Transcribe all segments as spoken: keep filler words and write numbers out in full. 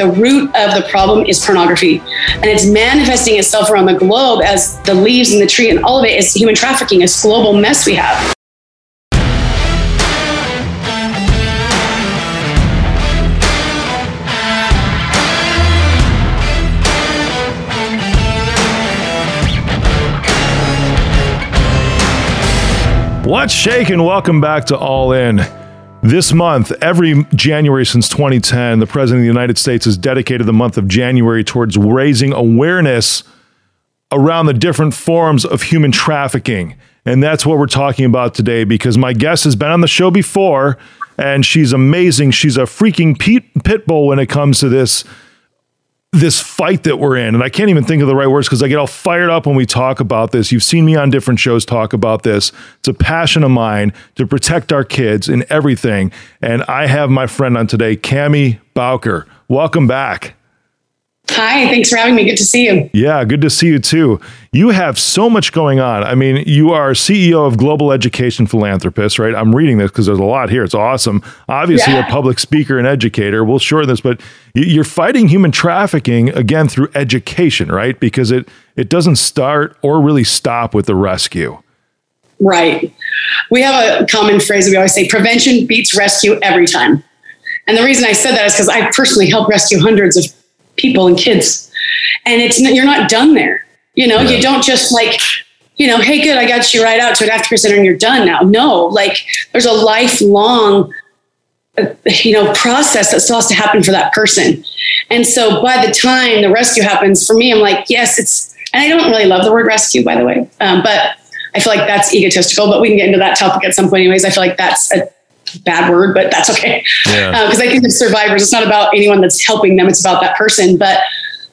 the root of the problem is pornography. And it's manifesting itself around the globe as the leaves in the tree, and all of it is human trafficking, this global mess we have. What's shaking? Welcome back to All In. This month, every January since twenty ten, the President of the United States has dedicated the month of January towards raising awareness around the different forms of human trafficking. And that's what we're talking about today, because my guest has been on the show before, and she's amazing. She's a freaking pit bull when it comes to this, this fight that we're in. And I can't even think of the right words because I get all fired up when we talk about this. You've seen me on different shows talk about this. It's a passion of mine to protect our kids in everything. And I have my friend on today, Kami Bowker. Welcome back. Hi, thanks for having me. Good to see you. Yeah, good to see you too. You have so much going on. I mean, you are C E O of Global Education Philanthropist, right? I'm reading this because there's a lot here. It's awesome. Obviously, yeah. You're a public speaker and educator. We'll shorten this, but you're fighting human trafficking, again, through education, right? Because it, it doesn't start or really stop with the rescue. Right. We have a common phrase that we always say, prevention beats rescue every time. And the reason I said that is because I personally helped rescue hundreds of people and kids. And it's you're not done there. You know, yeah. You don't just like, you know, hey, good, I got you right out to an after care center and you're done now. No, like there's a lifelong, you know, process that still has to happen for that person. And so by the time the rescue happens, for me, I'm like, yes, it's, and I don't really love the word rescue, by the way, um, but I feel like that's egotistical, but we can get into that topic at some point anyways. I feel like that's a bad word, but that's okay. Yeah. Uh, Cause I think of survivors, it's not about anyone that's helping them. It's about that person, but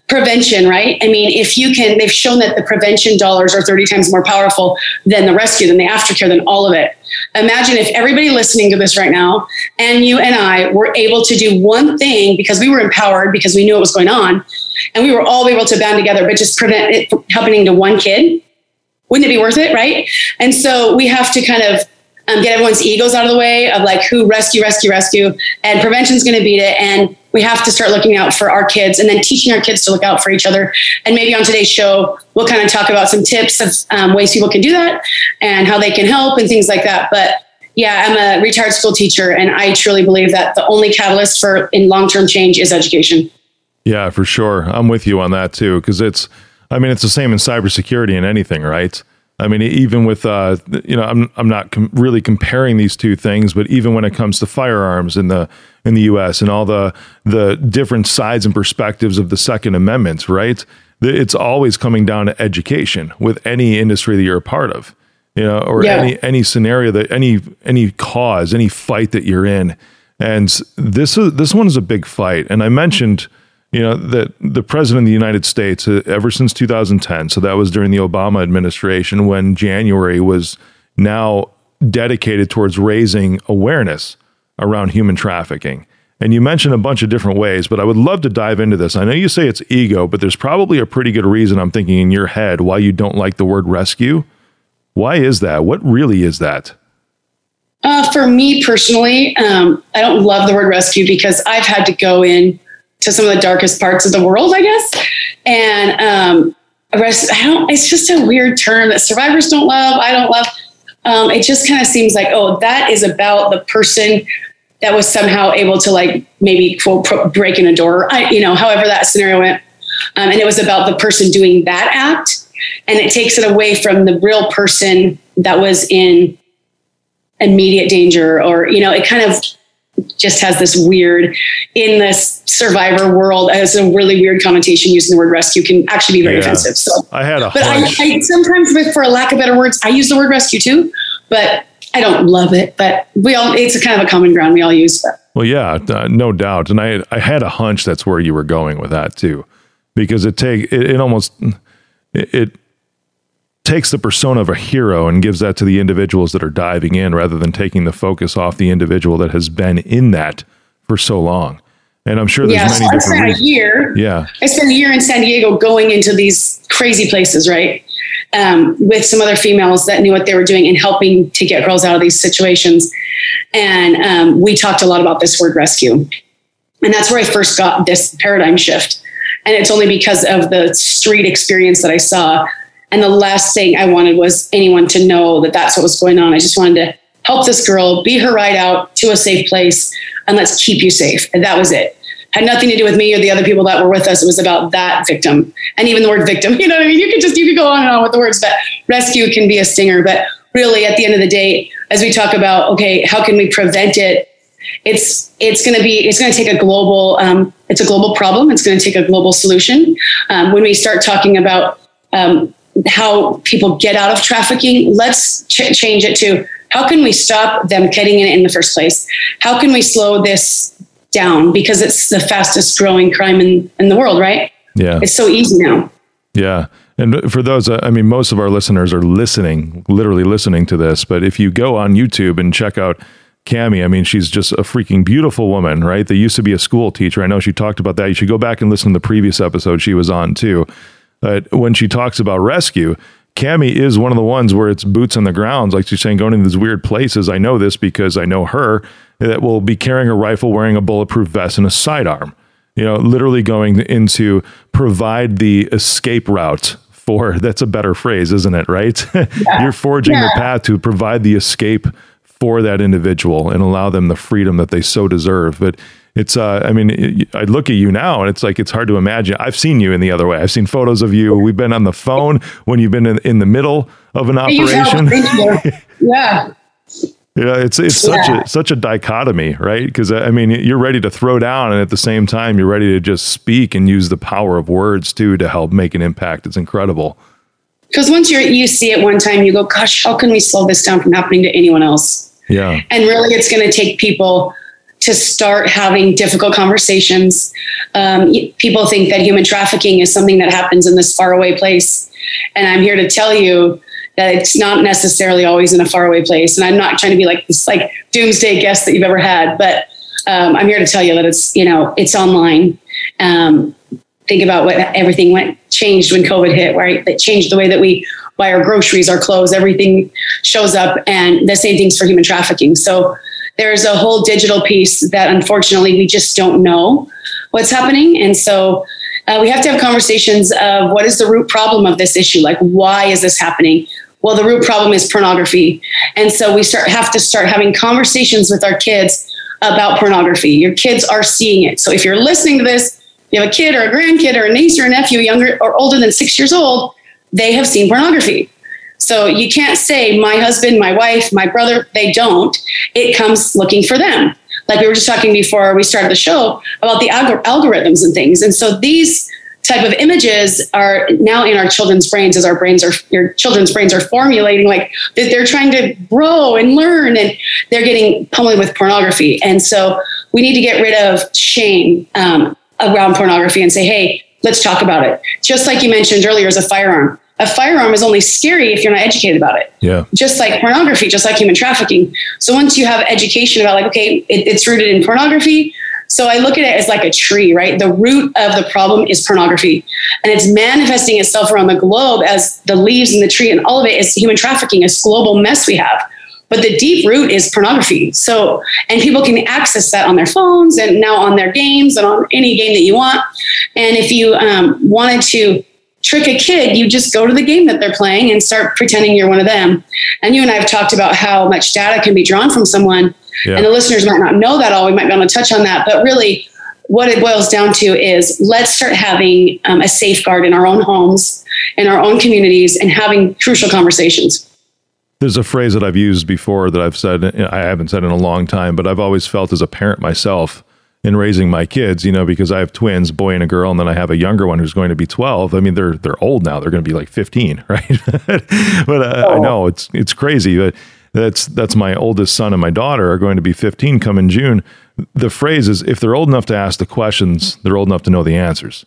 prevention, right? I mean, if you can, they've shown that the prevention dollars are thirty times more powerful than the rescue, than the aftercare, than all of it. Imagine if everybody listening to this right now, and you and I were able to do one thing because we were empowered, because we knew what was going on, and we were all able to band together, but just prevent it from happening to one kid. Wouldn't it be worth it? Right. And so we have to kind of Um, get everyone's egos out of the way of like who rescue, rescue, rescue, and prevention's going to beat it. And we have to start looking out for our kids and then teaching our kids to look out for each other. And maybe on today's show, we'll kind of talk about some tips of um, ways people can do that and how they can help and things like that. But yeah, I'm a retired school teacher, and I truly believe that the only catalyst for in long-term change is education. Yeah, for sure. I'm with you on that too. Cause it's, I mean, it's the same in cybersecurity and anything, right? I mean, even with, uh, you know, I'm I'm not com- really comparing these two things, but even when it comes to firearms in the in the U S and all the the different sides and perspectives of the Second Amendment, right? It's always coming down to education with any industry that you're a part of, you know, or yeah. any any scenario that any any cause, any fight that you're in. And this is this one is a big fight. And I mentioned, you know, that the President of the United States, uh, ever since two thousand ten, so that was during the Obama administration, when January was now dedicated towards raising awareness around human trafficking. And you mentioned a bunch of different ways, but I would love to dive into this. I know you say it's ego, but there's probably a pretty good reason, I'm thinking, in your head why you don't like the word rescue. Why is that? What really is that? Uh, for me personally, um, I don't love the word rescue because I've had to go in to some of the darkest parts of the world, I guess. And um, rest, I don't, it's just a weird term that survivors don't love. I don't love. Um, it just kind of seems like, oh, that is about the person that was somehow able to like maybe quote pro- break in a door, I, you know, however that scenario went. Um, and it was about the person doing that act. And it takes it away from the real person that was in immediate danger, or, you know, it kind of just has this weird, in this survivor world, as a really weird connotation, using the word rescue can actually be very yeah. offensive. So I had a but hunch. I, I sometimes, for a lack of better words, I use the word rescue too, but I don't love it, but we all, it's a kind of a common ground we all use. But. Well, yeah, uh, no doubt. And I, I had a hunch that's where you were going with that too, because it take, it, it almost, it, it takes the persona of a hero and gives that to the individuals that are diving in, rather than taking the focus off the individual that has been in that for so long. And I'm sure there's yeah, many so I different spent a year, yeah. I spent a year in San Diego going into these crazy places, right? Um, with some other females that knew what they were doing and helping to get girls out of these situations. And um, we talked a lot about this word rescue. And that's where I first got this paradigm shift. And it's only because of the street experience that I saw. And the last thing I wanted was anyone to know that that's what was going on. I just wanted to help this girl, be her ride out to a safe place, and let's keep you safe. And that was it. Had nothing to do with me or the other people that were with us. It was about that victim. And even the word victim, you know what I mean? You could just, you could go on and on with the words, but rescue can be a stinger. But really at the end of the day, as we talk about, okay, how can we prevent it? It's it's going to be it's going to take a global um, it's a global problem. It's going to take a global solution. Um, when we start talking about um, how people get out of trafficking, let's ch- change it to how can we stop them getting in it in the first place? How can we slow this down? Because it's the fastest growing crime in, in the world, right? Yeah, it's so easy now. Yeah. And for those, I mean, most of our listeners are listening, literally listening to this. But if you go on YouTube and check out Kami, I mean, she's just a freaking beautiful woman, right? They used to be a school teacher. I know she talked about that. You should go back and listen to the previous episode she was on too. But uh, when she talks about rescue, Kami is one of the ones where it's boots on the grounds. Like she's saying, going into these weird places. I know this because I know her, that will be carrying a rifle, wearing a bulletproof vest and a sidearm, you know, literally going into provide the escape route for, that's a better phrase, isn't it? Right. Yeah. You're forging yeah. the path to provide the escape for that individual and allow them the freedom that they so deserve. But it's, uh, I mean, it, I look at you now and it's like, it's hard to imagine. I've seen you in the other way. I've seen photos of you. We've been on the phone when you've been in, in the middle of an operation. Yeah. Yeah. It's, it's yeah. such a, such a dichotomy, right? Cause I mean, you're ready to throw down and at the same time, you're ready to just speak and use the power of words too, to help make an impact. It's incredible. Because once you're, you see it one time, you go, gosh, how can we slow this down from happening to anyone else? Yeah. And really, it's going to take people to start having difficult conversations. Um, people think that human trafficking is something that happens in this faraway place. And I'm here to tell you that it's not necessarily always in a faraway place. And I'm not trying to be like this like doomsday guest that you've ever had. But um, I'm here to tell you that it's, you know, it's online. Um Think about what everything went changed when COVID hit, right? That changed the way that we buy our groceries, our clothes, everything shows up, and the same things for human trafficking. So there's a whole digital piece that unfortunately we just don't know what's happening. And so uh, we have to have conversations of what is the root problem of this issue? Like, why is this happening? Well, the root problem is pornography. And so we start have to start having conversations with our kids about pornography. Your kids are seeing it. So if you're listening to this, you have a kid or a grandkid or a niece or a nephew younger or older than six years old, they have seen pornography. So you can't say my husband, my wife, my brother, they don't. It comes looking for them. Like we were just talking before we started the show about the algor- algorithms and things. And so these type of images are now in our children's brains as our brains are, your children's brains are formulating, like they're trying to grow and learn and they're getting pummeled with pornography. And so we need to get rid of shame Um, around pornography and say, hey, let's talk about it. Just like you mentioned earlier, as a firearm, a firearm is only scary if you're not educated about it. Yeah. Just like pornography, just like human trafficking. So once you have education about like, okay, it, it's rooted in pornography. So I look at it as like a tree, right? The root of the problem is pornography and it's manifesting itself around the globe as the leaves in the tree and all of it is human trafficking, this global mess we have. But the deep root is pornography. So, and people can access that on their phones and now on their games and on any game that you want. And if you um, wanted to trick a kid, you just go to the game that they're playing and start pretending you're one of them. And you and I have talked about how much data can be drawn from someone. Yeah. And the listeners might not know that all. We might be able to touch on that. But really what it boils down to is let's start having um, a safeguard in our own homes, in our own communities, and having crucial conversations. There's a phrase that I've used before that I've said, I haven't said in a long time, but I've always felt as a parent myself in raising my kids, you know, because I have twins, boy and a girl, and then I have a younger one who's going to be twelve. I mean, they're they're old now. They're going to be like fifteen, right? But uh, oh. I know it's it's crazy. But that's that's my oldest son and my daughter are going to be fifteen come in June. The phrase is, if they're old enough to ask the questions, they're old enough to know the answers.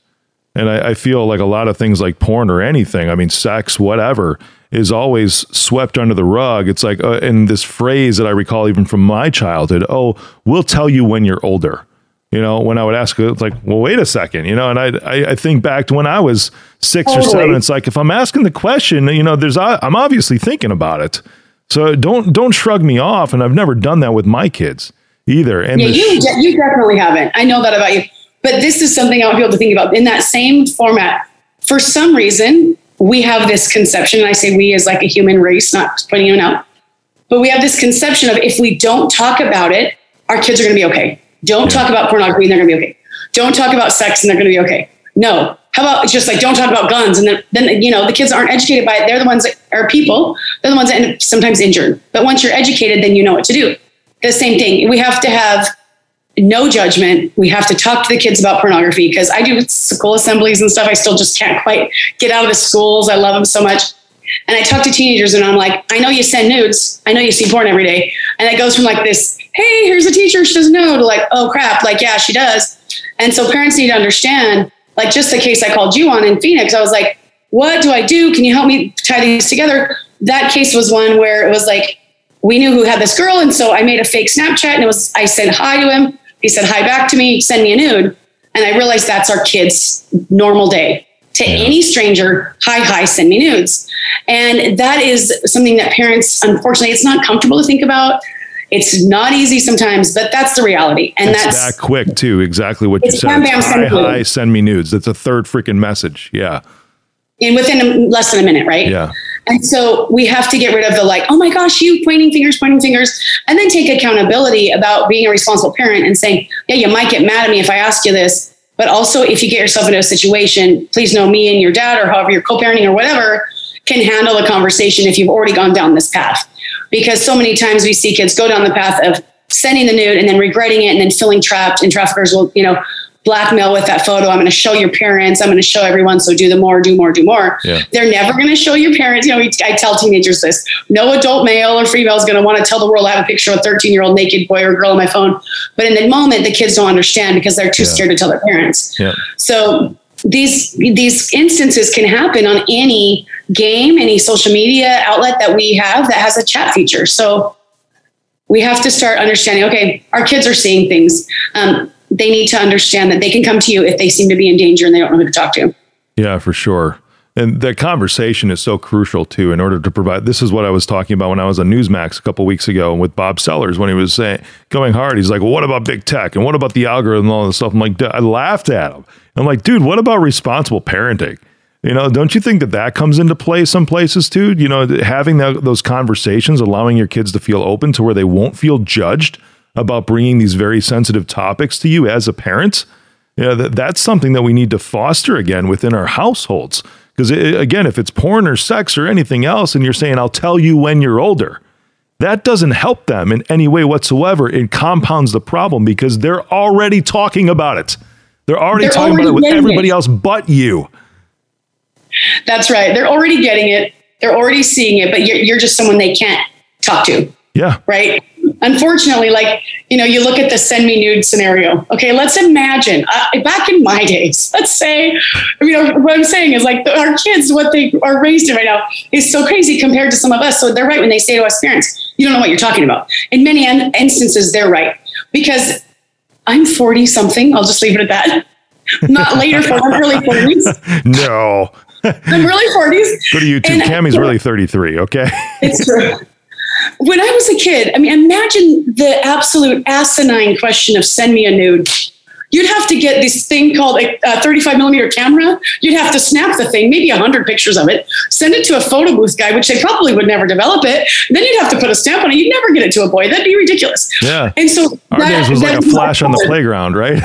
And I, I feel like a lot of things like porn or anything, I mean, sex, whatever, is always swept under the rug. It's like, uh, and this phrase that I recall even from my childhood, oh, we'll tell you when you're older. You know, when I would ask, it's like, well, wait a second, you know, and I I, I think back to when I was six totally. or seven, it's like, if I'm asking the question, you know, there's, I'm obviously thinking about it. So don't, don't shrug me off. And I've never done that with my kids. either. And yeah, the you, de- you definitely haven't. I know that about you. But this is something I want people to think about in that same format. For some reason, we have this conception, and I say we as like a human race, not pointing anyone out, but we have this conception of if we don't talk about it, our kids are going to be okay. Don't talk about pornography and they're going to be okay. Don't talk about sex and they're going to be okay. No. How about just like, don't talk about guns. And then, then, you know, the kids aren't educated by it. They're the ones that are people. They're the ones that end up sometimes injured. But once you're educated, then you know what to do. The same thing. We have to have no judgment. We have to talk to the kids about pornography, because I do school assemblies and stuff. I still just can't quite get out of the schools. I love them so much. And I talk to teenagers and I'm like, I know you send nudes. I know you see porn every day. And it goes from like this, hey, here's a teacher, she doesn't know, to like, oh crap. Like, yeah, she does. And so parents need to understand, like just the case I called you on in Phoenix, I was like, what do I do? Can you help me tie these together? That case was one where it was like, we knew who had this girl. And so I made a fake Snapchat and it was, I said hi to him. He said hi back to me, send me a nude. And I realized that's our kids' normal day. To any stranger, hi, hi, send me nudes. And that is something that parents, unfortunately, it's not comfortable to think about. It's not easy sometimes, but that's the reality. And it's that's that quick too. Exactly what you said. Bam, bam, hi, hi, send me nudes. That's a third freaking message. Yeah. And within a, less than a minute, right? Yeah. And so we have to get rid of the like, oh my gosh, you pointing fingers, pointing fingers, and then take accountability about being a responsible parent and saying, yeah, you might get mad at me if I ask you this, but also if you get yourself into a situation, please know me and your dad or however you're co-parenting or whatever can handle the conversation if you've already gone down this path. Because so many times we see kids go down the path of sending the nude and then regretting it and then feeling trapped, and traffickers will, you know, blackmail with that photo. I'm going to show your parents. I'm going to show everyone. So do the more, do more, do more. Yeah. They're never going to show your parents. You know, we, I tell teenagers this, no adult male or female is going to want to tell the world I have a picture of a thirteen year old naked boy or girl on my phone. But in the moment, the kids don't understand because they're too yeah. scared to tell their parents. Yeah. So these, these instances can happen on any game, any social media outlet that we have that has a chat feature. So we have to start understanding, okay, our kids are seeing things. Um, they need to understand that they can come to you if they seem to be in danger and they don't know who to talk to. Yeah, for sure. And that conversation is so crucial too, in order to provide, this is what I was talking about when I was on Newsmax a couple of weeks ago with Bob Sellers, when he was saying, going hard, he's like, well, what about big tech? And what about the algorithm and all this stuff? I'm like, I laughed at him. I'm like, dude, what about responsible parenting? You know, don't you think that that comes into play some places too? You know, having that, those conversations, allowing your kids to feel open to where they won't feel judged about bringing these very sensitive topics to you as a parent. You know, that, that's something that we need to foster again within our households. Because again, if it's porn or sex or anything else, and you're saying, I'll tell you when you're older, that doesn't help them in any way whatsoever. It compounds the problem because they're already talking about it. They're already they're talking already about it with everybody it. else but you. That's right. They're already getting it. They're already seeing it, but you're, you're just someone they can't talk to. Yeah. Right. Unfortunately, like, you know, you look at the send me nude scenario. Okay, let's imagine uh, back in my days, let's say, I mean, what I'm saying is like the, our kids, what they are raised in right now is so crazy compared to some of us. So they're right when they say to us parents, you don't know what you're talking about. In many un- instances, they're right, because I'm forty something. I'll just leave it at that. Not later, for early forties. No. I'm early forties. Go to YouTube. And Cammy's really thirty-three. Okay. It's true. When I was a kid, I mean, imagine the absolute asinine question of send me a nude. You'd have to get this thing called a, a thirty-five millimeter camera. You'd have to snap the thing, maybe one hundred pictures of it, send it to a photo booth guy, which they probably would never develop it. Then you'd have to put a stamp on it. You'd never get it to a boy. That'd be ridiculous. Yeah. And so our that, days was that like a flash on the playground, right?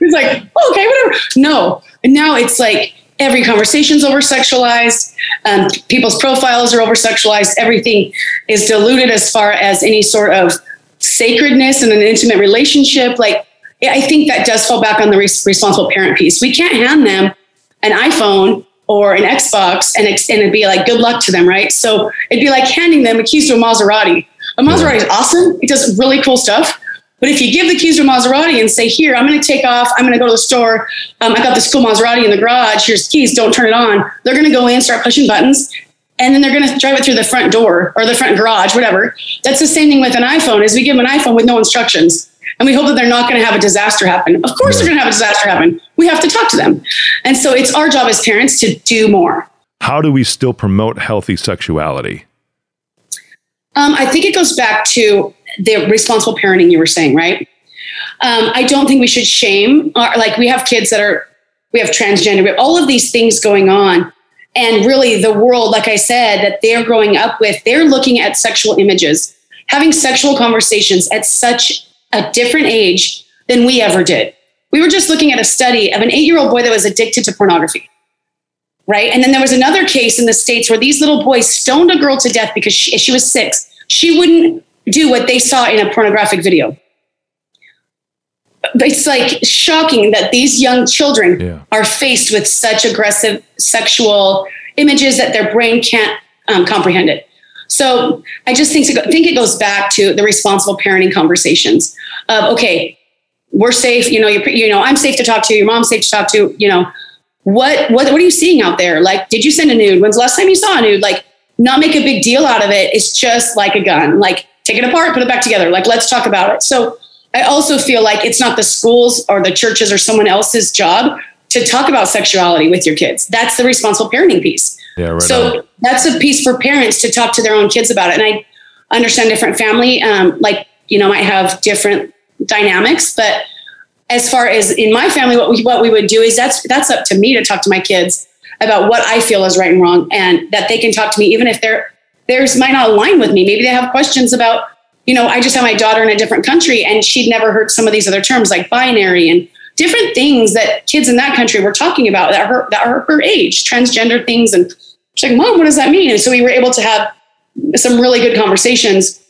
It's like, oh, okay, whatever. No. And now it's like, every conversation's over-sexualized. Um, people's profiles are over-sexualized. Everything is diluted as far as any sort of sacredness in an intimate relationship. Like, I think that does fall back on the res- responsible parent piece. We can't hand them an iPhone or an Xbox and, ex- and it'd be like, good luck to them, right? So it'd be like handing them the keys to a Maserati. A Maserati is awesome. It does really cool stuff. But if you give the keys to a Maserati and say, here, I'm going to take off. I'm going to go to the store. Um, I got this cool Maserati in the garage. Here's the keys. Don't turn it on. They're going to go in, start pushing buttons, and then they're going to drive it through the front door or the front garage, whatever. That's the same thing with an iPhone, is we give them an iPhone with no instructions. And we hope that they're not going to have a disaster happen. Of course, they're going to have a disaster happen. We have to talk to them. And so it's our job as parents to do more. How do we still promote healthy sexuality? Um, I think it goes back to the responsible parenting you were saying, right? Um, I don't think we should shame. Our, like we have kids that are, we have transgender, we have all of these things going on. And really the world, like I said, that they're growing up with, they're looking at sexual images, having sexual conversations at such a different age than we ever did. We were just looking at a study of an eight-year-old boy that was addicted to pornography, right? And then there was another case in the States where these little boys stoned a girl to death because she, she was six. She wouldn't do what they saw in a pornographic video. But it's like shocking that these young children yeah. are faced with such aggressive sexual images that their brain can't um, comprehend it. So I just think, to go, think it goes back to the responsible parenting conversations of, okay, we're safe. You know, you're, you know, I'm safe to talk to. Your mom's safe to talk to. You know, what, what, what are you seeing out there? Like, did you send a nude? When's the last time you saw a nude? Like, not make a big deal out of it. It's just like a gun. Like, take it apart, put it back together. Like, let's talk about it. So I also feel like it's not the schools or the churches or someone else's job to talk about sexuality with your kids. That's the responsible parenting piece. Yeah, right. So on. That's a piece for parents to talk to their own kids about it. And I understand different family, um, like, you know, might have different dynamics, but as far as in my family, what we, what we would do is that's, that's up to me to talk to my kids about what I feel is right and wrong. And that they can talk to me, even if they're, theirs might not align with me. Maybe they have questions about, you know, I just had my daughter in a different country and she'd never heard some of these other terms like binary and different things that kids in that country were talking about that are, that are her age, transgender things. And she's like, Mom, what does that mean? And so we were able to have some really good conversations.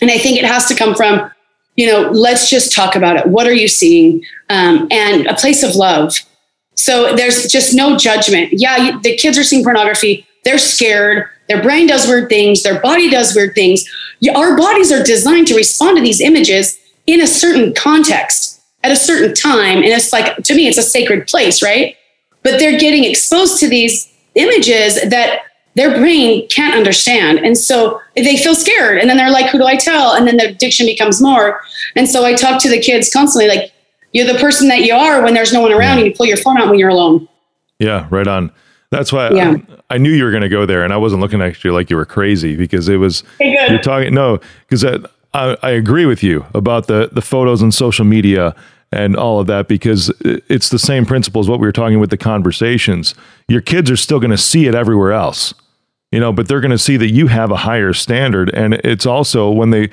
And I think it has to come from, you know, let's just talk about it. What are you seeing? Um, and a place of love. So there's just no judgment. Yeah, you, the kids are seeing pornography. They're scared. Their brain does weird things. Their body does weird things. Our bodies are designed to respond to these images in a certain context at a certain time. And it's like, to me, it's a sacred place, right? But they're getting exposed to these images that their brain can't understand. And so they feel scared. And then they're like, who do I tell? And then the addiction becomes more. And so I talk to the kids constantly, like, you're the person that you are when there's no one around, and you pull your phone out when you're alone. Yeah, right on. That's why yeah. I, I knew you were going to go there, and I wasn't looking at you like you were crazy because it was, hey, good. You're talking, no, because I, I, I agree with you about the, the photos and social media and all of that, because it's the same principle as what we were talking with the conversations. Your kids are still going to see it everywhere else, you know, but they're going to see that you have a higher standard. And it's also when they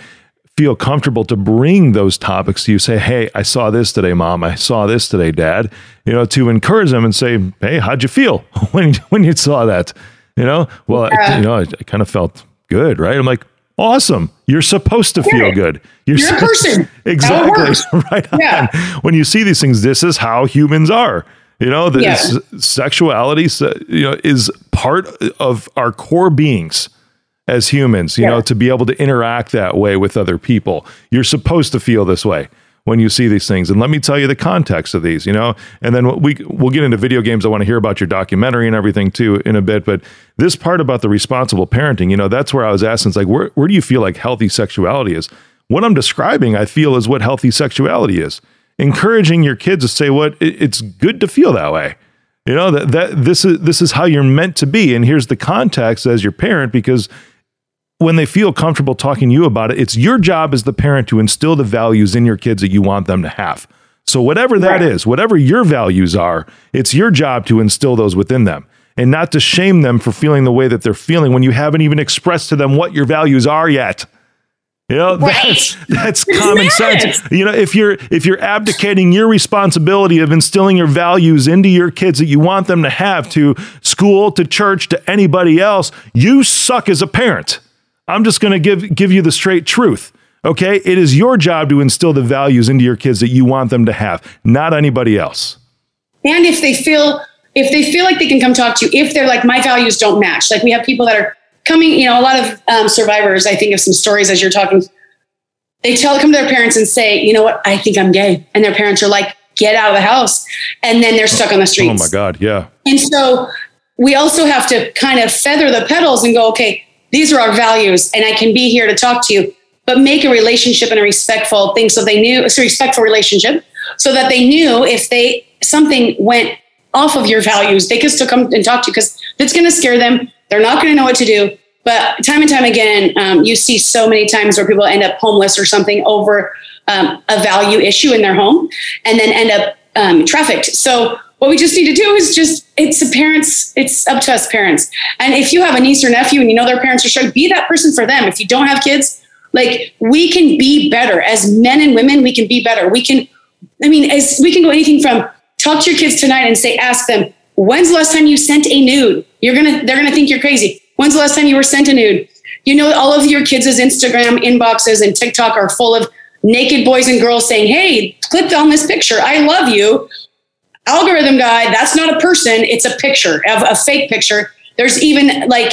feel comfortable to bring those topics to you, say, hey, I saw this today, Mom. I saw this today, Dad, you know, to encourage them and say, hey, how'd you feel when, when you saw that? You know, well, yeah. I, you know, I, I kind of felt good, right? I'm like, awesome. You're supposed to feel good. You're, You're a person. Exactly. Right. Yeah. On. When you see these things, this is how humans are. You know, that yeah. sexuality, you know, is part of our core beings as humans, you yeah. know, to be able to interact that way with other people. You're supposed to feel this way when you see these things. And let me tell you the context of these, you know, and then we, we'll get into video games. I want to hear about your documentary and everything too in a bit, but this part about the responsible parenting, you know, that's where I was asking, it's like, where, where do you feel like healthy sexuality is? What I'm describing, I feel, is what healthy sexuality is. Encouraging your kids to say what it, it's good to feel that way. You know, that, that this is, this is how you're meant to be. And here's the context as your parent, because when they feel comfortable talking to you about it, it's your job as the parent to instill the values in your kids that you want them to have. So whatever that right. is, whatever your values are, it's your job to instill those within them and not to shame them for feeling the way that they're feeling when you haven't even expressed to them what your values are yet. You know, right. that's, that's common sense. You know, if you're, if you're abdicating your responsibility of instilling your values into your kids that you want them to have, to school, to church, to anybody else, you suck as a parent. I'm just going to give, give you the straight truth. Okay. It is your job to instill the values into your kids that you want them to have, not anybody else. And if they feel, if they feel like they can come talk to you, if they're like, my values don't match, like we have people that are coming, you know, a lot of um, survivors, I think of some stories as you're talking, they tell, come to their parents and say, you know what, I think I'm gay. And their parents are like, get out of the house. And then they're stuck oh, on the streets. Oh my God. Yeah. And so we also have to kind of feather the pedals and go, okay, these are our values and I can be here to talk to you, but make a relationship and a respectful thing. So they knew it's a respectful relationship so that they knew if they, something went off of your values, they could still come and talk to you because it's going to scare them. They're not going to know what to do. But time and time again, um, you see so many times where people end up homeless or something over um, a value issue in their home and then end up um, trafficked. So what we just need to do is just, it's the parents, it's up to us parents. And if you have a niece or nephew and you know their parents are struggling, be that person for them. If you don't have kids, like, we can be better as men and women. We can be better. We can, I mean, as we can go anything from talk to your kids tonight and say, ask them, when's the last time you sent a nude? You're going to, they're going to think you're crazy. When's the last time you were sent a nude? You know, all of your kids' Instagram inboxes and TikTok are full of naked boys and girls saying, hey, click on this picture. I love you. Algorithm guy, that's not a person. It's a picture, of a fake picture. There's even like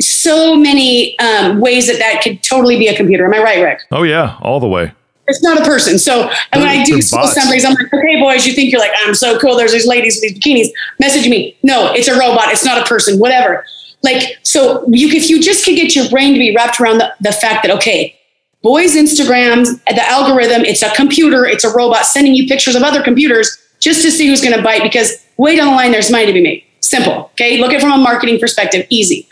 so many um, ways that that could totally be a computer. Am I right, Rick? Oh yeah, all the way. It's not a person. So and when I do school assemblies, I'm like, okay, boys, you think you're like, I'm so cool. There's these ladies with these bikinis. Message me. No, it's a robot. It's not a person, whatever. Like, so you, if you just could get your brain to be wrapped around the, the fact that, okay, boys' Instagrams, the algorithm, it's a computer, it's a robot sending you pictures of other computers just to see who's going to bite, because way down the line, there's money to be made. Simple. Okay. Look at it from a marketing perspective, easy.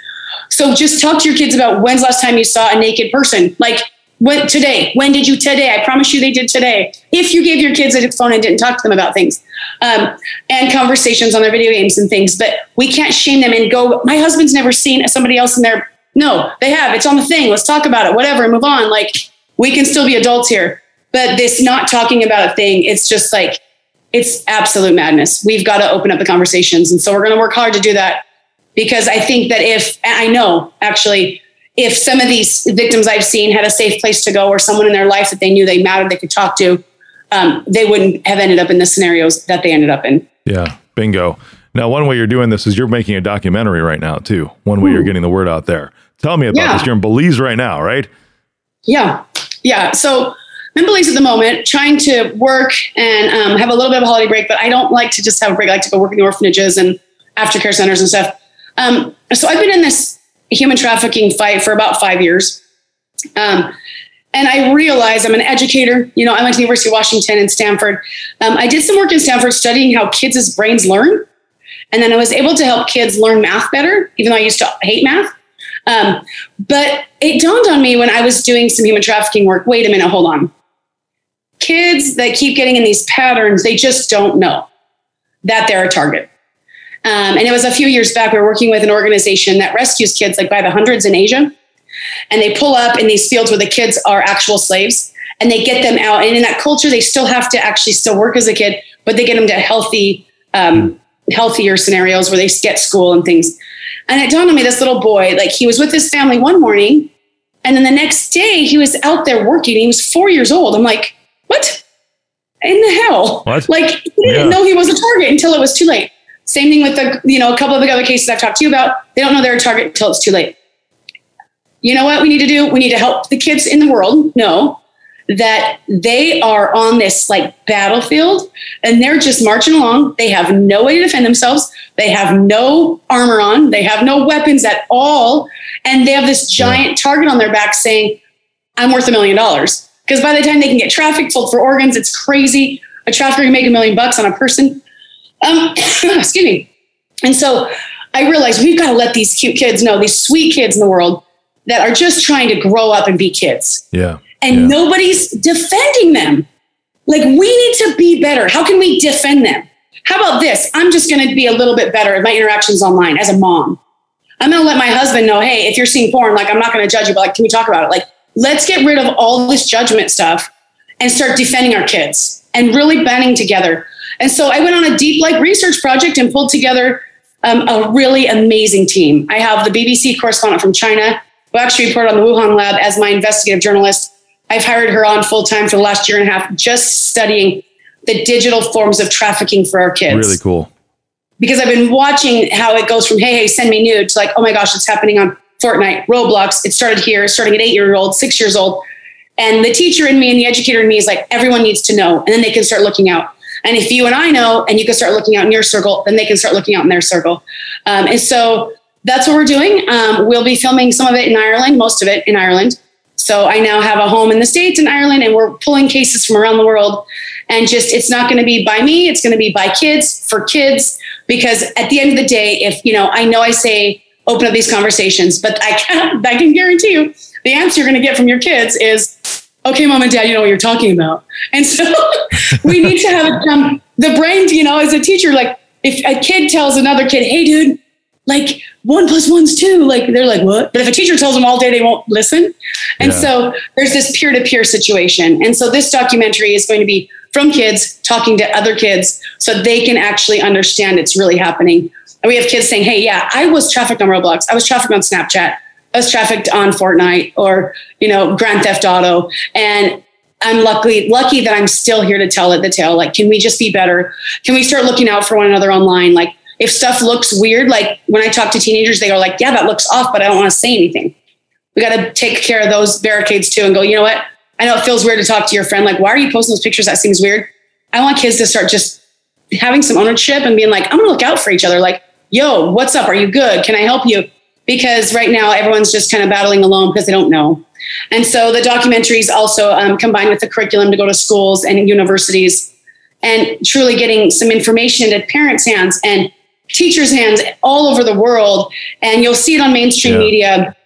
So just talk to your kids about when's the last time you saw a naked person. Like, what today, when did you today? I promise you they did today. If you gave your kids a phone and didn't talk to them about things, um, and conversations on their video games and things, but we can't shame them and go, my husband's never seen somebody else in there. No, they have, it's on the thing. Let's talk about it, whatever, move on. Like, we can still be adults here, but this not talking about a thing, it's just like, it's absolute madness. We've got to open up the conversations. And so we're going to work hard to do that, because I think that if, and I know actually, if some of these victims I've seen had a safe place to go or someone in their life that they knew they mattered, they could talk to, um, they wouldn't have ended up in the scenarios that they ended up in. Yeah. Bingo. Now, one way you're doing this is you're making a documentary right now too. One way Ooh. You're getting the word out there. Tell me about yeah. this. You're in Belize right now, right? Yeah. Yeah. So I'm in Belize at the moment, trying to work and um, have a little bit of a holiday break, but I don't like to just have a break. I like to go work in the orphanages and aftercare centers and stuff. Um, so I've been in this human trafficking fight for about five years. Um, and I realized I'm an educator. You know, I went to the University of Washington and Stanford. Um, I did some work in Stanford studying how kids' brains learn. And then I was able to help kids learn math better, even though I used to hate math. Um, but it dawned on me when I was doing some human trafficking work, wait a minute, hold on. Kids that keep getting in these patterns, they just don't know that they're a target. Um, and it was a few years back, we were working with an organization that rescues kids like by the hundreds in Asia. And they pull up in these fields where the kids are actual slaves and they get them out. And in that culture, they still have to actually still work as a kid, but they get them to healthy, um, healthier scenarios where they get school and things. And it dawned on me, this little boy, like, he was with his family one morning. And then the next day he was out there working. He was four years old. I'm like, what in the hell? What? Like, he didn't yeah. know he was a target until it was too late. Same thing with the, you know, a couple of the other cases I've talked to you about. They don't know they're a target until it's too late. You know what we need to do? We need to help the kids in the world know that they are on this like battlefield and they're just marching along. They have no way to defend themselves. They have no armor on. They have no weapons at all. And they have this giant target on their back saying, I'm worth a million dollars. Because by the time they can get trafficked, sold for organs, it's crazy. A trafficker can make a million bucks on a person. Um, excuse me. And so I realized we've got to let these cute kids know, these sweet kids in the world that are just trying to grow up and be kids. Yeah. And yeah. nobody's defending them. Like, we need to be better. How can we defend them? How about this? I'm just going to be a little bit better at my interactions online as a mom. I'm going to let my husband know, hey, if you're seeing porn, like, I'm not going to judge you, but like, can we talk about it? Like, let's get rid of all this judgment stuff and start defending our kids and really banding together. And so I went on a deep like research project and pulled together um, a really amazing team. I have the B B C correspondent from China, who actually reported on the Wuhan lab as my investigative journalist. I've hired her on full time for the last year and a half, just studying the digital forms of trafficking for our kids. Really cool. Because I've been watching how it goes from, hey, hey, send me nude to like, oh my gosh, it's happening on Fortnite, Roblox. It started here, starting at eight year old, six years old. And the teacher in me and the educator in me is like, everyone needs to know. And then they can start looking out. And if you and I know, and you can start looking out in your circle, then they can start looking out in their circle. Um, and so that's what we're doing. Um, we'll be filming some of it in Ireland, most of it in Ireland. So I now have a home in the States and Ireland, and we're pulling cases from around the world. And just, it's not going to be by me. It's going to be by kids, for kids. Because at the end of the day, if, you know, I know I say open up these conversations. But I can, I can guarantee you the answer you're going to get from your kids is, okay, mom and dad, you know what you're talking about. And so we need to have um, the brain, you know, as a teacher, like if a kid tells another kid, hey, dude, like one plus one's two, like they're like, what? But if a teacher tells them all day, they won't listen. And yeah. so there's this peer-to-peer situation. And so this documentary is going to be from kids talking to other kids so they can actually understand it's really happening. And we have kids saying, hey, yeah, I was trafficked on Roblox. I was trafficked on Snapchat. I was trafficked on Fortnite or, you know, Grand Theft Auto. And I'm lucky, lucky that I'm still here to tell it the tale. Like, can we just be better? Can we start looking out for one another online? Like, if stuff looks weird, like when I talk to teenagers, they go like, yeah, that looks off, but I don't want to say anything. We got to take care of those barricades too and go, you know what? I know it feels weird to talk to your friend. Like, why are you posting those pictures? That seems weird. I want kids to start just having some ownership and being like, I'm going to look out for each other. Like, yo, what's up? Are you good? Can I help you? Because right now everyone's just kind of battling alone because they don't know. And so the documentaries also um, combined with the curriculum to go to schools and universities and truly getting some information into parents' hands and teachers' hands all over the world. And you'll see it on mainstream yeah. media,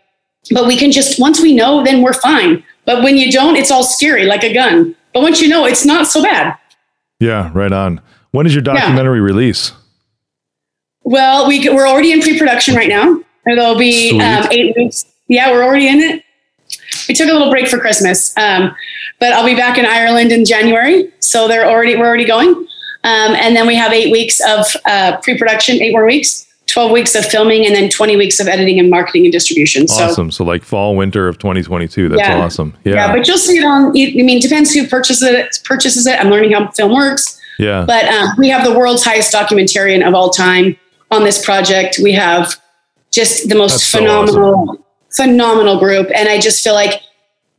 but we can just, once we know, then we're fine. But when you don't, it's all scary, like a gun. But once you know, it's not so bad. Yeah. Right on. When is your documentary yeah. release? Well, we, we're already in pre-production right now. There'll be um, eight weeks. Yeah. We're already in it. We took a little break for Christmas. Um, but I'll be back in Ireland in January. So they're already, we're already going. Um, and then we have eight weeks of uh, pre-production, eight more weeks, twelve weeks of filming, and then twenty weeks of editing and marketing and distribution. Awesome. So, so like fall, winter of twenty twenty-two. That's yeah. awesome. Yeah. yeah. But you'll see it on, I mean, depends who purchases it, purchases it. I'm learning how film works. Yeah. But um, we have the world's highest documentarian of all time on this project. We have just the most that's phenomenal, so awesome. phenomenal group. And I just feel like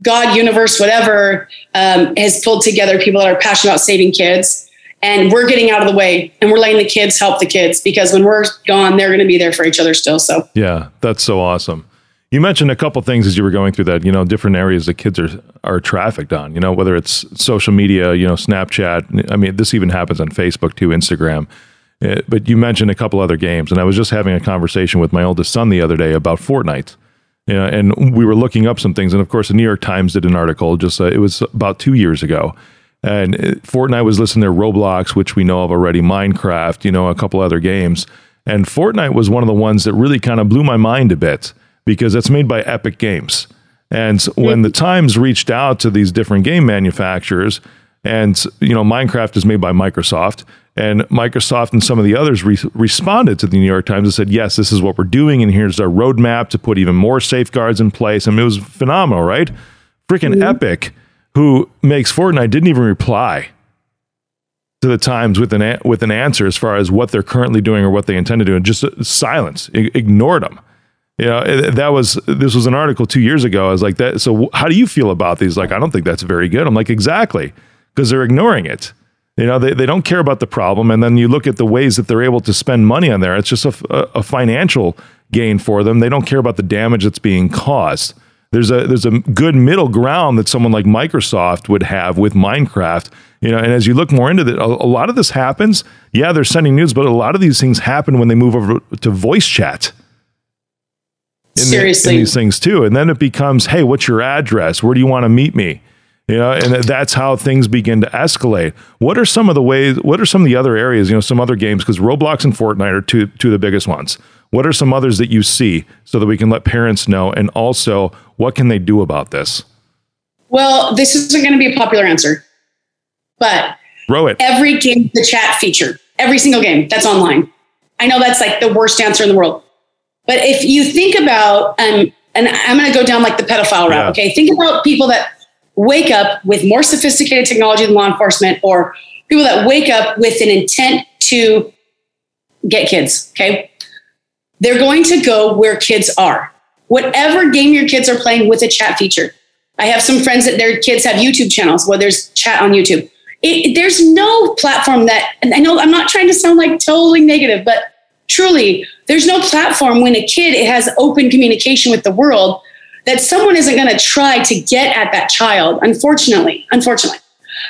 God, universe, whatever, um, has pulled together people that are passionate about saving kids. And we're getting out of the way and we're letting the kids help the kids, because when we're gone, they're going to be there for each other still. So, yeah, that's so awesome. You mentioned a couple things as you were going through that, you know, different areas that kids are, are trafficked on, you know, whether it's social media, you know, Snapchat. I mean, this even happens on Facebook too, Instagram. Uh, but you mentioned a couple other games. And I was just having a conversation with my oldest son the other day about Fortnite. You know, and we were looking up some things. And of course, the New York Times did an article just, uh, it was about two years ago. And Fortnite was listed there, Roblox, which we know of already, Minecraft, you know, a couple other games. And Fortnite was one of the ones that really kind of blew my mind a bit, because it's made by Epic Games. And when the Times reached out to these different game manufacturers, and, you know, Minecraft is made by Microsoft, and Microsoft and some of the others re- responded to the New York Times and said, yes, this is what we're doing. And here's our roadmap to put even more safeguards in place. I mean, it was phenomenal, right? Freaking mm-hmm. Epic, who makes Fortnite, didn't even reply to the Times with an a- with an answer as far as what they're currently doing or what they intend to do, and just uh, silence, I- ignored them. You know, it, that was, this was an article two years ago. I was like, that. So w- how do you feel about these? Like, I don't think that's very good. I'm like, exactly, because they're ignoring it. You know, they, they don't care about the problem. And then you look at the ways that they're able to spend money on there. It's just a, f- a financial gain for them. They don't care about the damage that's being caused. There's a there's a good middle ground that someone like Microsoft would have with Minecraft, you know. And as you look more into it, a, a lot of this happens. Yeah, they're sending news, but a lot of these things happen when they move over to voice chat. In Seriously, the, in these things too, and then it becomes, hey, what's your address? Where do you want to meet me? You know, and that's how things begin to escalate. What are some of the ways? What are some of the other areas? You know, some other games, because Roblox and Fortnite are two two of the biggest ones. What are some others that you see so that we can let parents know? And also, what can they do about this? Well, this isn't going to be a popular answer, but throw it. Every game, the chat feature, every single game that's online. I know that's like the worst answer in the world. But if you think about, um, and I'm going to go down like the pedophile route. Yeah. Okay. Think about people that wake up with more sophisticated technology than law enforcement, or people that wake up with an intent to get kids. Okay. They're going to go where kids are. Whatever game your kids are playing with a chat feature. I have some friends that their kids have YouTube channels where there's chat on YouTube. It, there's no platform that, and I know I'm not trying to sound like totally negative, but truly, there's no platform when a kid has open communication with the world that someone isn't going to try to get at that child. Unfortunately, unfortunately,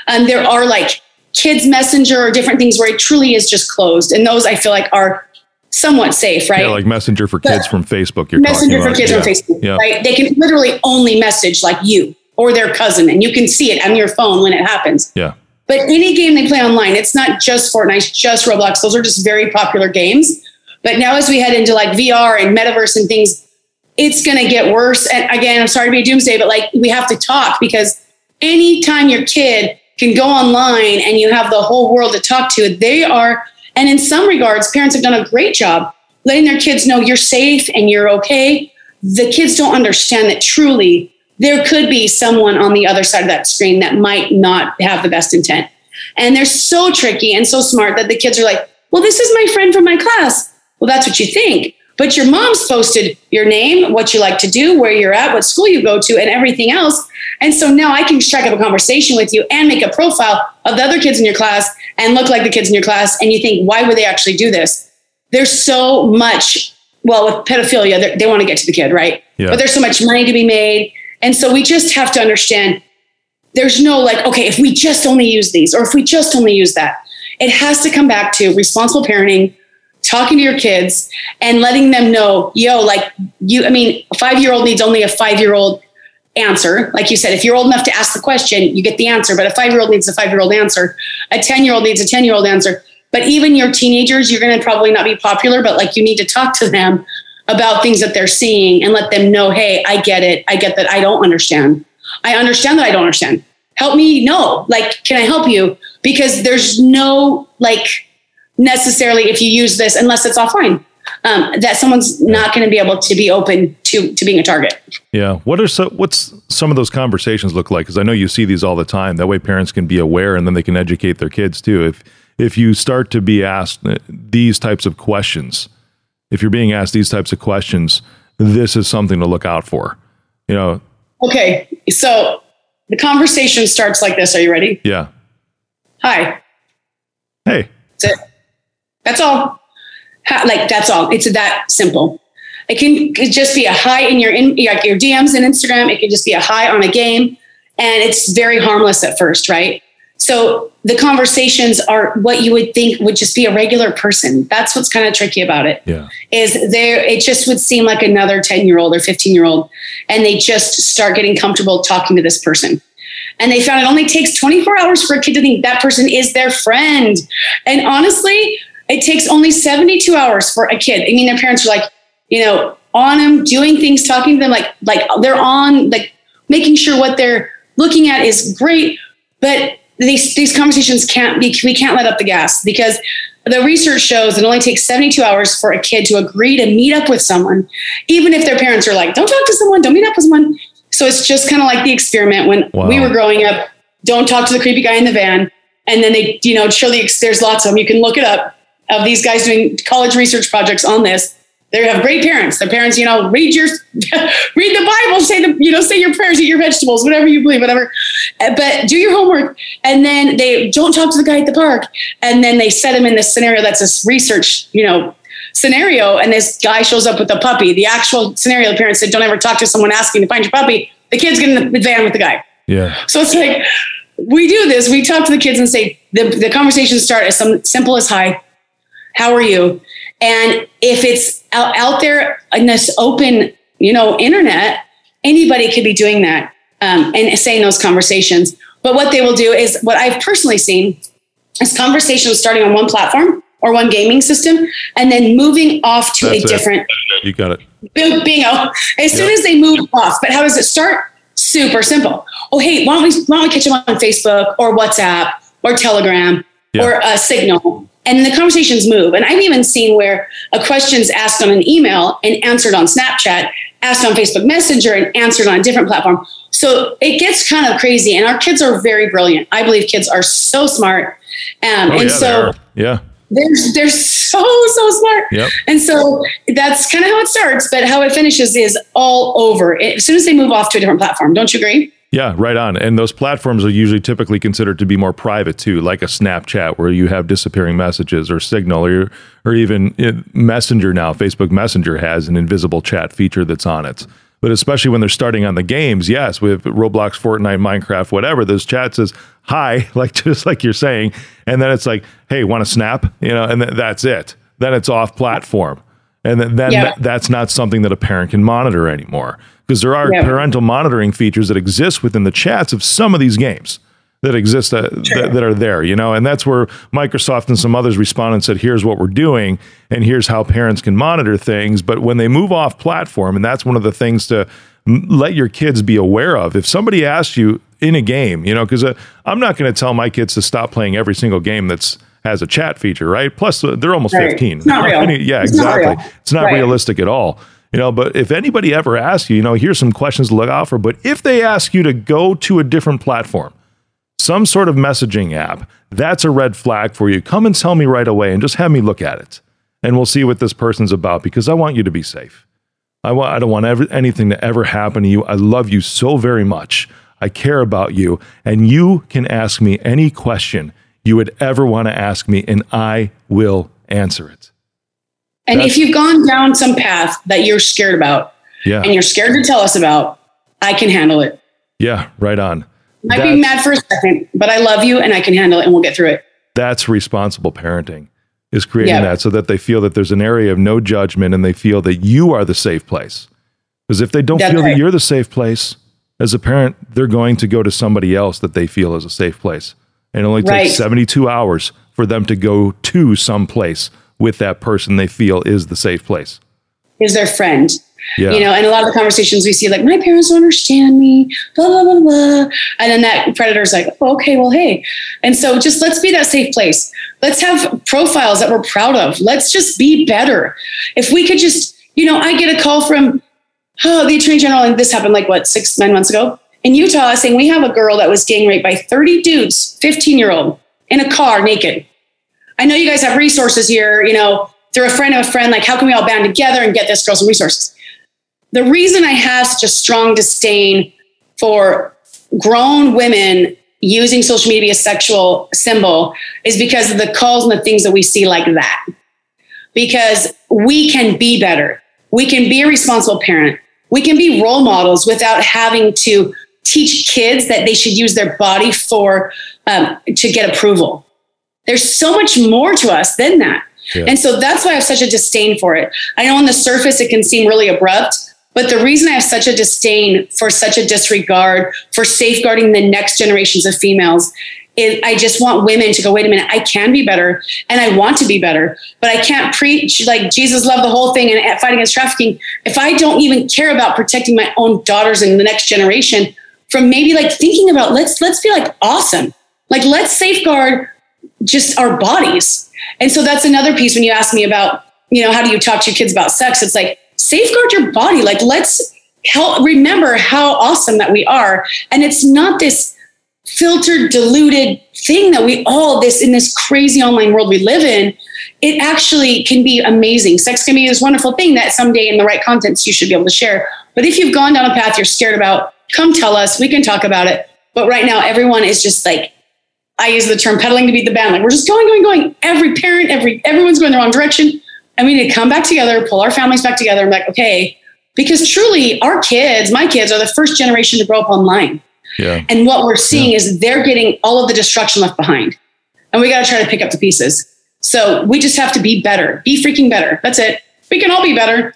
um, there are like kids messenger or different things where it truly is just closed. And those I feel like are somewhat safe, right? Yeah, like Messenger for Kids but from Facebook. You're Messenger talking for about. Kids yeah. from Facebook, yeah. right? They can literally only message like you or their cousin, and you can see it on your phone when it happens. Yeah. But any game they play online, it's not just Fortnite, just Roblox. Those are just very popular games. But now as we head into like V R and metaverse and things, it's going to get worse. And again, I'm sorry to be a doomsday, but like we have to talk, because anytime your kid can go online and you have the whole world to talk to, they are, and in some regards, parents have done a great job letting their kids know you're safe and you're okay. The kids don't understand that truly there could be someone on the other side of that screen that might not have the best intent. And they're so tricky and so smart that the kids are like, well, this is my friend from my class. Well, that's what you think. But your mom's posted your name, what you like to do, where you're at, what school you go to, and everything else. And so now I can strike up a conversation with you and make a profile of the other kids in your class and look like the kids in your class. And you think, why would they actually do this? There's so much, well, with pedophilia, they want to get to the kid, right? Yeah. But there's so much money to be made. And so we just have to understand there's no like, okay, if we just only use these or if we just only use that, it has to come back to responsible parenting, talking to your kids and letting them know, yo, like you, I mean, a five-year-old needs only a five-year-old answer. Like you said, if you're old enough to ask the question, you get the answer, but a five-year-old needs a five-year-old answer. A ten-year-old needs a ten-year-old answer. But even your teenagers, you're going to probably not be popular, but like you need to talk to them about things that they're seeing and let them know, hey, I get it. I get that. I don't understand. I understand that I don't understand. Help me know. Like, can I help you? Because there's no like necessarily if you use this, unless it's offline, um, that someone's not going to be able to be open to, to being a target. Yeah. What are so, what's some of those conversations look like? Because I know you see these all the time. That way parents can be aware and then they can educate their kids too. If, if you start to be asked these types of questions, if you're being asked these types of questions, this is something to look out for, you know? Okay. So the conversation starts like this. Are you ready? Yeah. Hi. Hey. That's it. That's all. How, like, that's all. It's that simple. It can it just be a hi in your, in like your D Ms and Instagram. It can just be a hi on a game. And it's very harmless at first, right? So the conversations are what you would think would just be a regular person. That's what's kind of tricky about it. Yeah. Is there, it just would seem like another ten-year-old or fifteen-year-old. And they just start getting comfortable talking to this person. And they found it only takes twenty-four hours for a kid to think that person is their friend. And honestly, it takes only seventy-two hours for a kid. I mean, their parents are like, you know, on them, doing things, talking to them, like, like they're on, like making sure what they're looking at is great. But these, these conversations can't be, we can't let up the gas, because the research shows it only takes seventy-two hours for a kid to agree to meet up with someone, even if their parents are like, don't talk to someone, don't meet up with someone. So it's just kind of like the experiment when wow. we were growing up, don't talk to the creepy guy in the van. And then they, you know, surely there's lots of them. You can look it up of these guys doing college research projects on this. They have great parents. Their parents, you know, read your, read the Bible, say the, you know, say your prayers, eat your vegetables, whatever you believe, whatever, but do your homework. And then they don't talk to the guy at the park. And then they set him in this scenario. That's this research, you know, scenario. And this guy shows up with a puppy. The actual scenario, the parents said, don't ever talk to someone asking to find your puppy. The kids get in the van with the guy. Yeah. So it's like, we do this. We talk to the kids and say, the, the conversations start as some simple as hi, how are you? And if it's out, out there in this open, you know, internet, anybody could be doing that um, and saying those conversations. But what they will do is what I've personally seen is conversations starting on one platform or one gaming system and then moving off to That's a different. It. You got it. Bingo. As soon yep. as they move off. But how does it start? Super simple. Oh, hey, why don't we, why don't we catch up on Facebook or WhatsApp or Telegram yeah. or uh, Signal? And the conversations move. And I've even seen where a question's asked on an email and answered on Snapchat, asked on Facebook Messenger and answered on a different platform. So it gets kind of crazy. And our kids are very brilliant. I believe kids are so smart. Um, oh, and yeah, so they yeah. they're, they're so, so smart. Yep. And so that's kind of how it starts. But how it finishes is all over. It, as soon as they move off to a different platform, don't you agree? Yeah, right on. And those platforms are usually typically considered to be more private too, like a Snapchat where you have disappearing messages, or Signal, or or even Messenger now. Facebook Messenger has an invisible chat feature that's on it. But especially when they're starting on the games, yes, with Roblox, Fortnite, Minecraft, whatever, those chats is hi, like just like you're saying, and then it's like, hey, want to snap? You know, and th- that's it. then it's off platform. And then, then yeah. that, that's not something that a parent can monitor anymore, because there are yeah. parental monitoring features that exist within the chats of some of these games that exist uh, that, that are there, you know, and that's where Microsoft and some others responded and said, here's what we're doing and here's how parents can monitor things. But when they move off platform, and that's one of the things to m- let your kids be aware of. If somebody asks you in a game, you know, because uh, I'm not going to tell my kids to stop playing every single game that's has a chat feature, right? Plus uh, they're almost right. fifteen. It's not real. Any, yeah, it's exactly. Not real. It's not right. realistic at all. You know, but if anybody ever asks you, you know, here's some questions to look out for, but if they ask you to go to a different platform, some sort of messaging app, that's a red flag for you. Come and tell me right away and just have me look at it. And we'll see what this person's about, because I want you to be safe. I want, I don't want ever, anything to ever happen to you. I love you so very much. I care about you, and you can ask me any question you would ever want to ask me, and I will answer it. And That's, if you've gone down some path that you're scared about, yeah. and you're scared to tell us about, I can handle it. Yeah, right on. Might That's, be mad for a second, but I love you and I can handle it, and we'll get through it. That's responsible parenting, is creating yeah. that so that they feel that there's an area of no judgment, and they feel that you are the safe place. Because if they don't That's feel right. that you're the safe place as a parent, they're going to go to somebody else that they feel is a safe place. And it only takes right. seventy-two hours for them to go to some place with that person they feel is the safe place. Is their friend. Yeah. You know, and a lot of the conversations we see, like, my parents don't understand me, blah, blah, blah, blah. And then that predator's like, oh, okay, well, hey. And so just let's be that safe place. Let's have profiles that we're proud of. Let's just be better. If we could just, you know, I get a call from oh, the attorney general, and this happened like what, six, nine months ago? In Utah, saying we have a girl that was gang raped by thirty dudes, fifteen year old, in a car naked. I know you guys have resources here, you know, through a friend of a friend, like how can we all band together and get this girl some resources? The reason I have such a strong disdain for grown women using social media as a sexual symbol is because of the calls and the things that we see like that. Because we can be better. We can be a responsible parent. We can be role models without having to teach kids that they should use their body for um, to get approval. There's so much more to us than that. Yeah. And so that's why I have such a disdain for it. I know on the surface it can seem really abrupt, but the reason I have such a disdain for such a disregard for safeguarding the next generations of females is I just want women to go, wait a minute, I can be better and I want to be better, but I can't preach like Jesus loved the whole thing and fight against trafficking if I don't even care about protecting my own daughters and the next generation from maybe like thinking about let's let's be like awesome. Like let's safeguard just our bodies. And so that's another piece when you ask me about, you know, how do you talk to your kids about sex? It's like, safeguard your body. Like, let's help remember how awesome that we are. And it's not this filtered, diluted thing that we all this in this crazy online world we live in. It actually can be amazing. Sex can be this wonderful thing that someday in the right contents you should be able to share. But if you've gone down a path you're scared about, come tell us, we can talk about it. But right now, everyone is just like, I use the term pedaling to beat the band. Like we're just going, going, going. Every parent, every everyone's going the wrong direction. And we need to come back together, pull our families back together. I'm like, okay, because truly our kids, my kids are the first generation to grow up online. Yeah. And what we're seeing yeah. is they're getting all of the destruction left behind. And we got to try to pick up the pieces. So we just have to be better, be freaking better. That's it. We can all be better.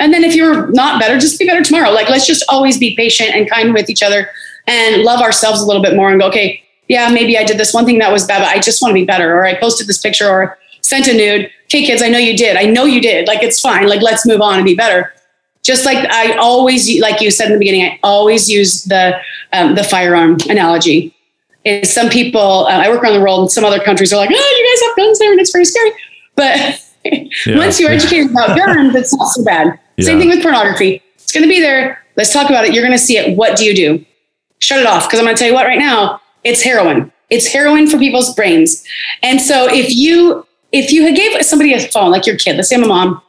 And then if you're not better, just be better tomorrow. Like, let's just always be patient and kind with each other and love ourselves a little bit more and go, okay, yeah, maybe I did this one thing that was bad, but I just want to be better. Or I posted this picture or sent a nude. Okay, kids, I know you did. I know you did. Like, it's fine. Like, let's move on and be better. Just like I always, like you said in the beginning, I always use the um, the firearm analogy. And some people, uh, I work around the world and some other countries are like, oh, you guys have guns there and it's very scary. But yeah. once you're educated about guns, it's not so bad. Yeah. Same thing with pornography. It's going to be there. Let's talk about it. You're going to see it. What do you do? Shut it off. Because I'm going to tell you what right now, it's heroin. It's heroin for people's brains. And so if you if you had gave somebody a phone, like your kid, let's say I'm a mom,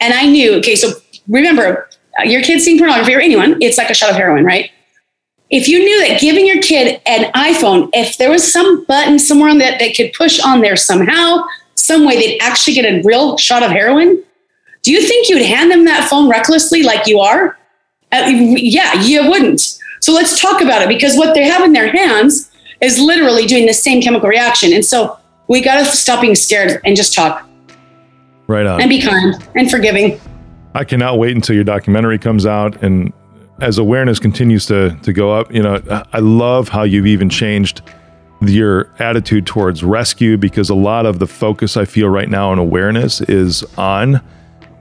and I knew, okay, so remember, your kid's seeing pornography or anyone, it's like a shot of heroin, right? If you knew that giving your kid an iPhone, if there was some button somewhere on that they could push on there somehow, some way they'd actually get a real shot of heroin, do you think you'd hand them that phone recklessly like you are? Uh, yeah, you wouldn't. So let's talk about it, because what they have in their hands is literally doing the same chemical reaction. And so we got to stop being scared and just talk. Right on. And be kind and forgiving. I cannot wait until your documentary comes out, and as awareness continues to to go up, you know, I love how you've even changed your attitude towards rescue, because a lot of the focus I feel right now on awareness is on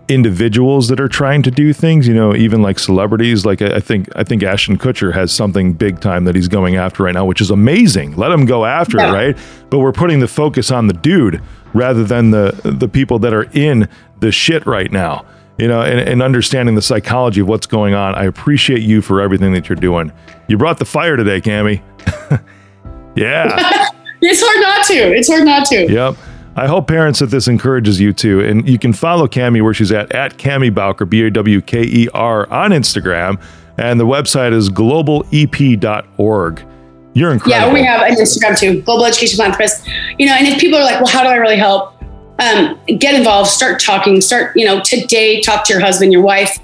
individuals that are trying to do things, you know, even like celebrities. Like I think I think Ashton Kutcher has something big time that he's going after right now, which is amazing. Let him go after yeah. it, right? But we're putting the focus on the dude rather than the the people that are in the shit right now. You know, and, and understanding the psychology of what's going on. I appreciate you for everything that you're doing. You brought the fire today, Kami. Yeah. It's hard not to. It's hard not to. Yep. I hope, parents, that this encourages you to. And you can follow Kami where she's at, at Kami Bowker, B A W K E R, on Instagram. And the website is global e p dot org. You're incredible. Yeah, we have an Instagram too, Global Education Philanthropist. You know, and if people are like, well, how do I really help? Um, get involved, start talking, start, you know, today, talk to your husband, your wife.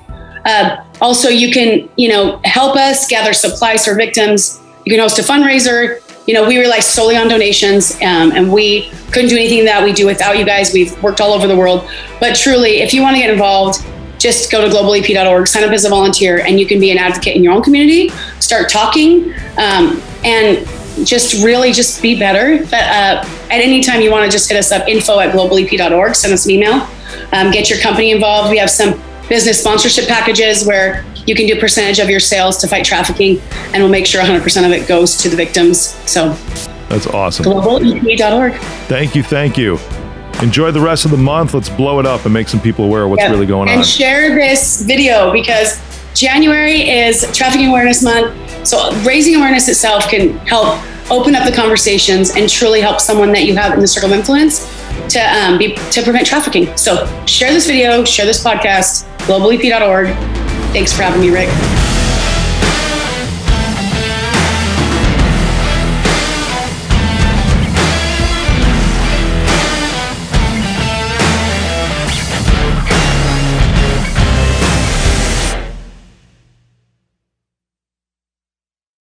Uh, also, you can, you know, help us gather supplies for victims. You can host a fundraiser. You know, we rely solely on donations, um, and we couldn't do anything that we do without you guys. We've worked all over the world, but truly, if you want to get involved, just go to global e p dot org, sign up as a volunteer, and you can be an advocate in your own community, start talking, um, and just really just be better. But uh, at any time you want to just hit us up, info at global e p dot org, send us an email, um, get your company involved. We have some business sponsorship packages where you can do a percentage of your sales to fight trafficking, and we'll make sure one hundred percent of it goes to the victims. So that's awesome. global e p dot org. Thank you. Thank you. Enjoy the rest of the month. Let's blow it up and make some people aware of what's yep. really going and on. And share this video, because January is Trafficking Awareness Month. So raising awareness itself can help open up the conversations and truly help someone that you have in the circle of influence to um, be to prevent trafficking. So share this video, share this podcast, global e p dot org. Thanks for having me, Rick.